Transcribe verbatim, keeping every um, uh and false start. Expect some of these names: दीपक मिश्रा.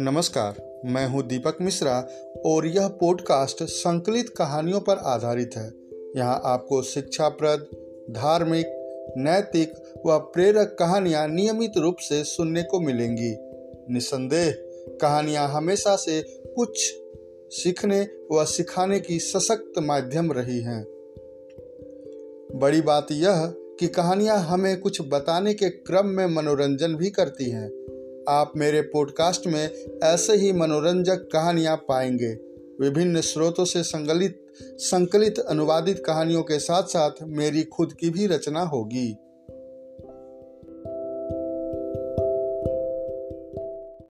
नमस्कार, मैं हूं दीपक मिश्रा और यह पॉडकास्ट संकलित कहानियों पर आधारित है। यहां आपको शिक्षाप्रद, धार्मिक, नैतिक व प्रेरक कहानियां नियमित रूप से सुनने को मिलेंगी। निसंदेह कहानियां हमेशा से कुछ सीखने व सिखाने की सशक्त माध्यम रही हैं। बड़ी बात यह कि कहानियां हमें कुछ बताने के क्रम में मनोरंजन भी करती हैं। आप मेरे पॉडकास्ट में ऐसे ही मनोरंजक कहानियां पाएंगे। विभिन्न स्रोतों से संकलित संकलित अनुवादित कहानियों के साथ साथ मेरी खुद की भी रचना होगी।